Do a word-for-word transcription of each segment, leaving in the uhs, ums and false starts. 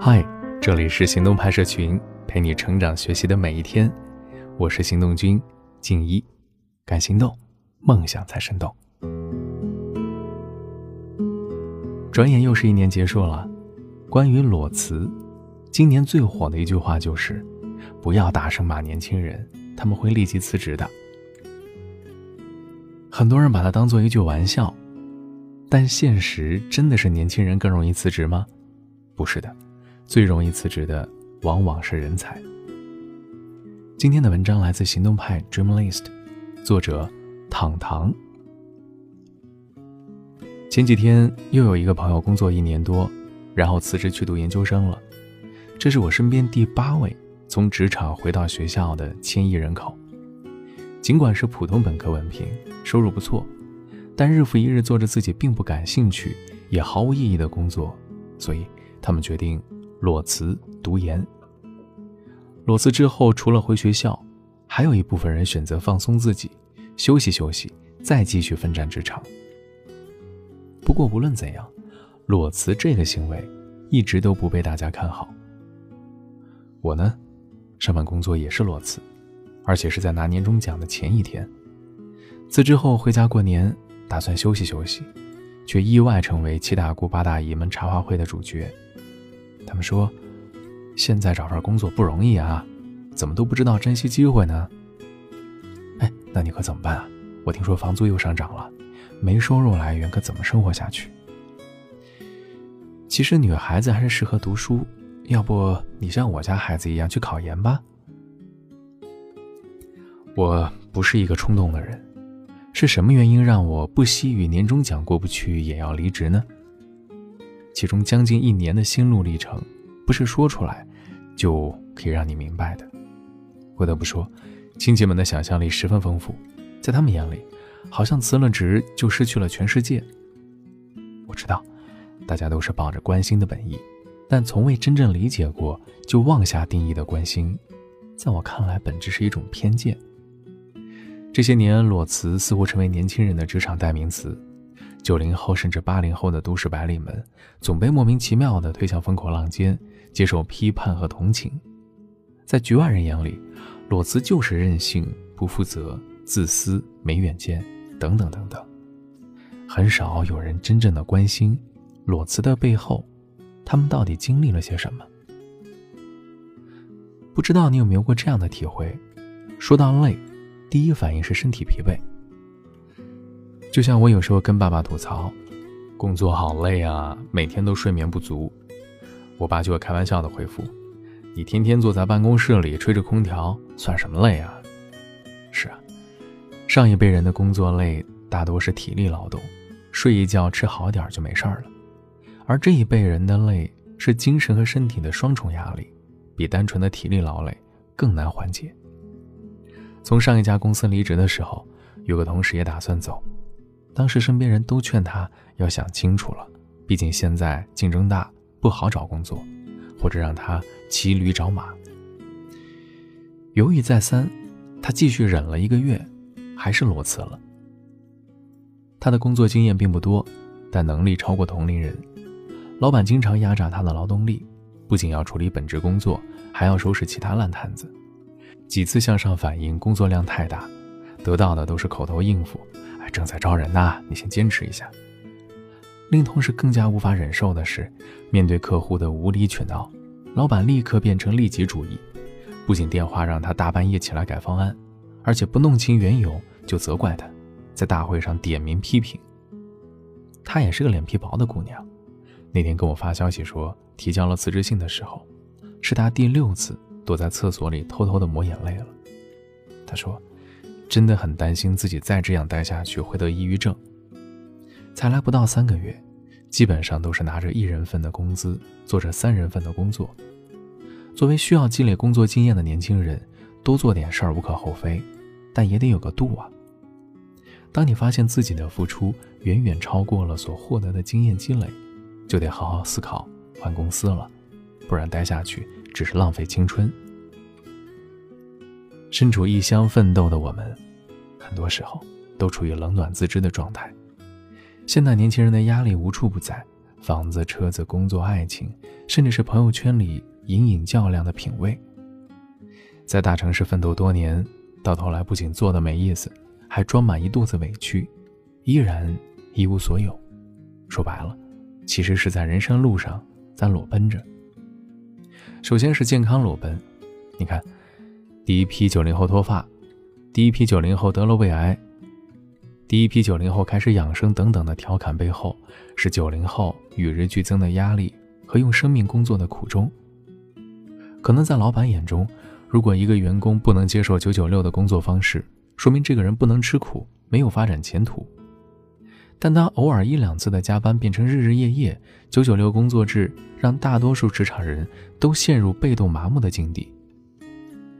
嗨，这里是行动拍摄群，陪你成长学习的每一天。我是行动君静一，敢行动，梦想才生动。转眼又是一年结束了，关于裸辞，今年最火的一句话就是不要大声骂年轻人，他们会立即辞职的。很多人把它当做一句玩笑，但现实真的是年轻人更容易辞职吗？不是的，最容易辞职的往往是人才。今天的文章来自行动派 Dreamlist， 作者躺糖。前几天又有一个朋友工作一年多，然后辞职去读研究生了。这是我身边第八位从职场回到学校的千亿人口。尽管是普通本科文凭，收入不错，但日复一日做着自己并不感兴趣也毫无意义的工作，所以他们决定裸辞读研。裸辞之后，除了回学校，还有一部分人选择放松自己，休息休息，再继续奋战职场。不过无论怎样，裸辞这个行为一直都不被大家看好。我呢，上班工作也是裸辞，而且是在拿年终奖的前一天。辞职后回家过年，打算休息休息，却意外成为七大姑八大姨们茶话会的主角。他们说，现在找份工作不容易啊，怎么都不知道珍惜机会呢？哎，那你可怎么办啊？我听说房租又上涨了，没收入来源可怎么生活下去？其实女孩子还是适合读书，要不你像我家孩子一样去考研吧。我不是一个冲动的人，是什么原因让我不惜与年终奖过不去也要离职呢？其中将近一年的心路历程，不是说出来就可以让你明白的。不得不说，亲戚们的想象力十分丰富，在他们眼里，好像辞了职就失去了全世界。我知道，大家都是抱着关心的本意，但从未真正理解过就妄下定义的关心，在我看来本质是一种偏见。这些年，裸辞似乎成为年轻人的职场代名词。九零后甚至八零后的都市白领们总被莫名其妙地推向风口浪尖，接受批判和同情。在局外人眼里，裸辞就是任性、不负责、自私、没远见等等等等。很少有人真正的关心裸辞的背后，他们到底经历了些什么。不知道你有没有过这样的体会，说到累，第一反应是身体疲惫。就像我有时候跟爸爸吐槽，工作好累啊，每天都睡眠不足。我爸就会开玩笑的回复，你天天坐在办公室里吹着空调，算什么累啊？是啊，上一辈人的工作累大多是体力劳动，睡一觉吃好点就没事了。而这一辈人的累是精神和身体的双重压力，比单纯的体力劳累更难缓解。从上一家公司离职的时候，有个同事也打算走。当时身边人都劝他要想清楚了，毕竟现在竞争大，不好找工作，或者让他骑驴找马。犹豫再三，他继续忍了一个月，还是裸辞了。他的工作经验并不多，但能力超过同龄人。老板经常压榨他的劳动力，不仅要处理本职工作，还要收拾其他烂摊子。几次向上反映工作量太大，得到的都是口头应付，正在招人呐，你先坚持一下。令同事更加无法忍受的是，面对客户的无理取闹，老板立刻变成利己主义，不仅电话让他大半夜起来改方案，而且不弄清缘由就责怪他，在大会上点名批评。她也是个脸皮薄的姑娘，那天跟我发消息说提交了辞职信的时候，是她第六次躲在厕所里偷偷的抹眼泪了。她说真的很担心自己再这样待下去会得抑郁症。才来不到三个月，基本上都是拿着一人份的工资，做着三人份的工作。作为需要积累工作经验的年轻人，多做点事儿无可厚非，但也得有个度啊。当你发现自己的付出远远超过了所获得的经验积累，就得好好思考换公司了，不然待下去只是浪费青春。身处异乡奋斗的我们，很多时候都处于冷暖自知的状态。现代年轻人的压力无处不在，房子、车子、工作、爱情，甚至是朋友圈里隐隐较量的品味。在大城市奋斗多年，到头来不仅做的没意思，还装满一肚子委屈，依然一无所有。说白了，其实是在人生路上咱裸奔着。首先是健康裸奔，你看，第一批九零后脱发，第一批九零后得了胃癌，第一批九零后开始养生等等的调侃背后，是九零后与日俱增的压力和用生命工作的苦衷。可能在老板眼中，如果一个员工不能接受九九六的工作方式，说明这个人不能吃苦，没有发展前途。但当偶尔一两次的加班变成日日夜夜，九九六工作制让大多数职场人都陷入被动麻木的境地，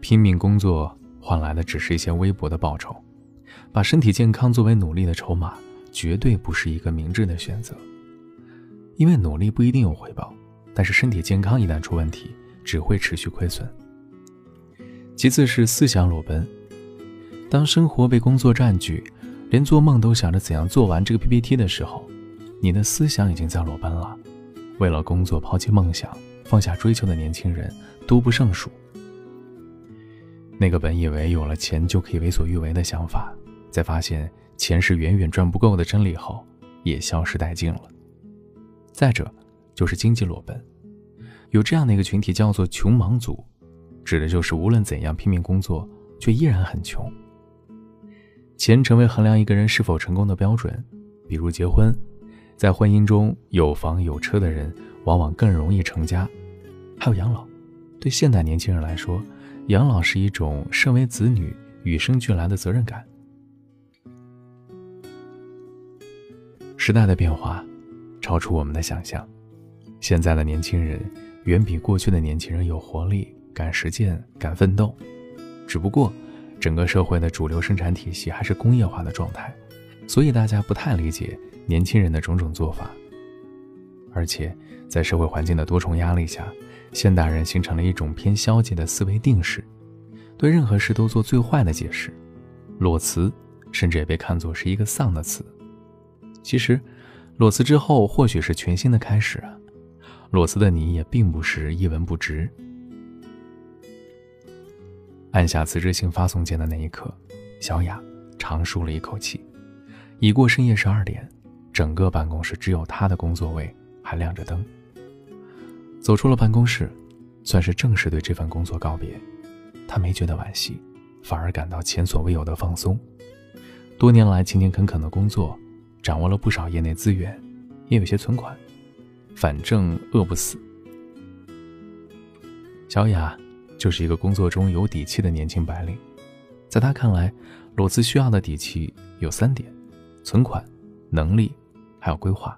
拼命工作换来的只是一些微薄的报酬。把身体健康作为努力的筹码，绝对不是一个明智的选择。因为努力不一定有回报，但是身体健康一旦出问题，只会持续亏损。其次是思想裸奔，当生活被工作占据，连做梦都想着怎样做完这个 P P T 的时候，你的思想已经在裸奔了。为了工作抛弃梦想，放下追求的年轻人多不胜数。那个本以为有了钱就可以为所欲为的想法，在发现钱是远远赚不够的真理后，也消失殆尽了。再者就是经济裸奔，有这样的一个群体叫做穷忙族，指的就是无论怎样拼命工作，却依然很穷。钱成为衡量一个人是否成功的标准，比如结婚，在婚姻中有房有车的人往往更容易成家。还有养老，对现代年轻人来说，养老是一种身为子女与生俱来的责任感。时代的变化超出我们的想象，现在的年轻人远比过去的年轻人有活力，敢实践，敢奋斗。只不过整个社会的主流生产体系还是工业化的状态，所以大家不太理解年轻人的种种做法。而且在社会环境的多重压力下，现代人形成了一种偏消极的思维定式，对任何事都做最坏的解释，裸辞甚至也被看作是一个丧的词。其实裸辞之后或许是全新的开始啊，裸辞的你也并不是一文不值。按下辞职信发送键的那一刻，小雅长舒了一口气。已过深夜十二点，整个办公室只有她的工作位还亮着灯。走出了办公室，算是正式对这份工作告别。他没觉得惋惜，反而感到前所未有的放松。多年来勤勤恳恳的工作，掌握了不少业内资源，也有些存款，反正饿不死。小雅就是一个工作中有底气的年轻白领。在她看来，裸辞需要的底气有三点：存款、能力，还有规划。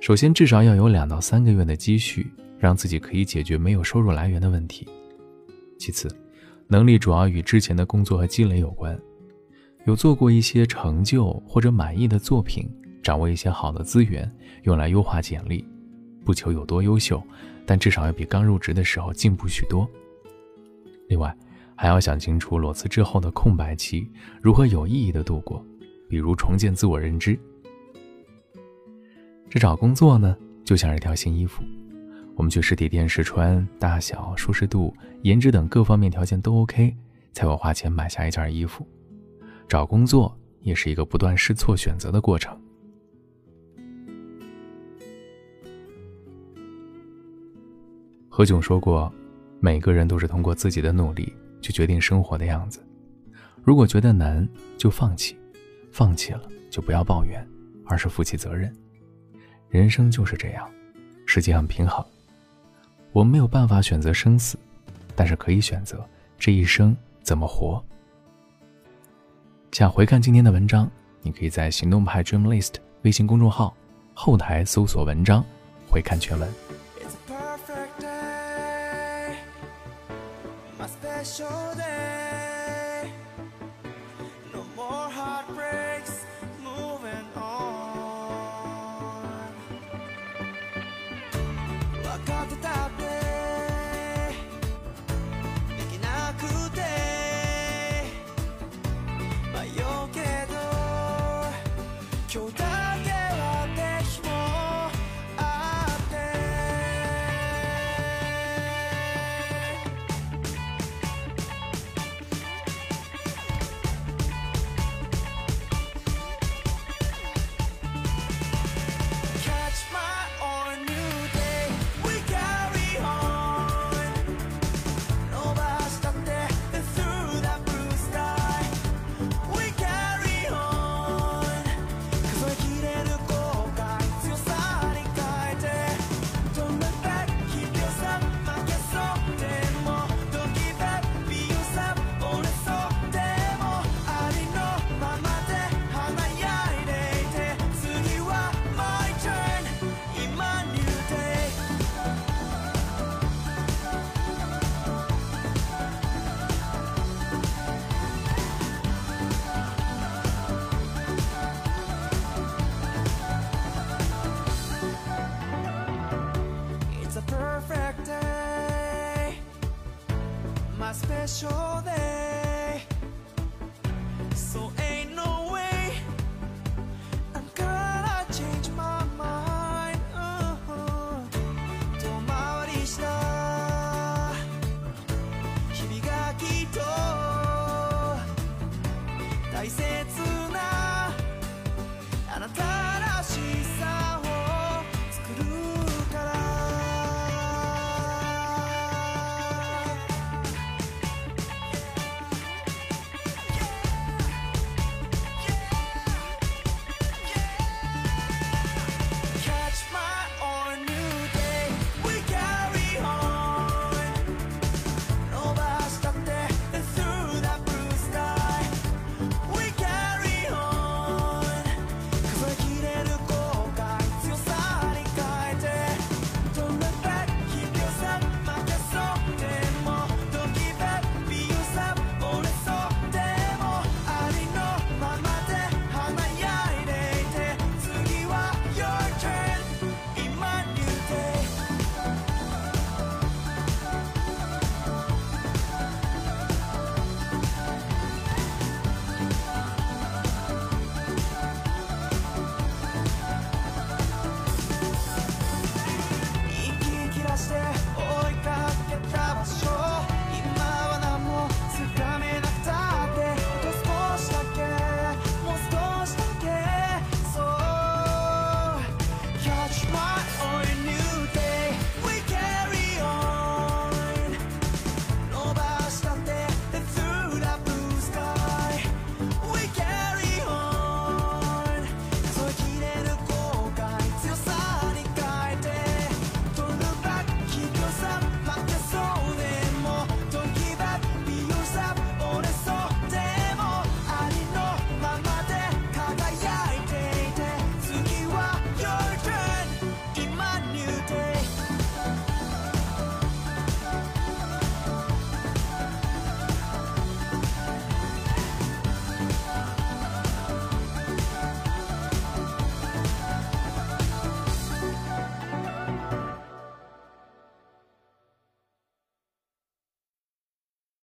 首先至少要有两到三个月的积蓄，让自己可以解决没有收入来源的问题。其次，能力主要与之前的工作和积累有关，有做过一些成就或者满意的作品，掌握一些好的资源，用来优化简历，不求有多优秀，但至少要比刚入职的时候进步许多。另外，还要想清楚裸辞之后的空白期如何有意义地度过，比如重建自我认知。这找工作呢，就像是条新衣服，我们去实体店试穿，大小、舒适度、颜值等各方面条件都 OK， 才会花钱买下一件衣服。找工作也是一个不断试错选择的过程。何炅说过，每个人都是通过自己的努力去决定生活的样子。如果觉得难，就放弃，放弃了就不要抱怨，而是负起责任。人生就是这样，世界很平衡，我们没有办法选择生死，但是可以选择这一生怎么活。想回看今天的文章，你可以在行动派 Dream List 微信公众号后台搜索文章，回看全文。今日だけはできも perfect day, my special day.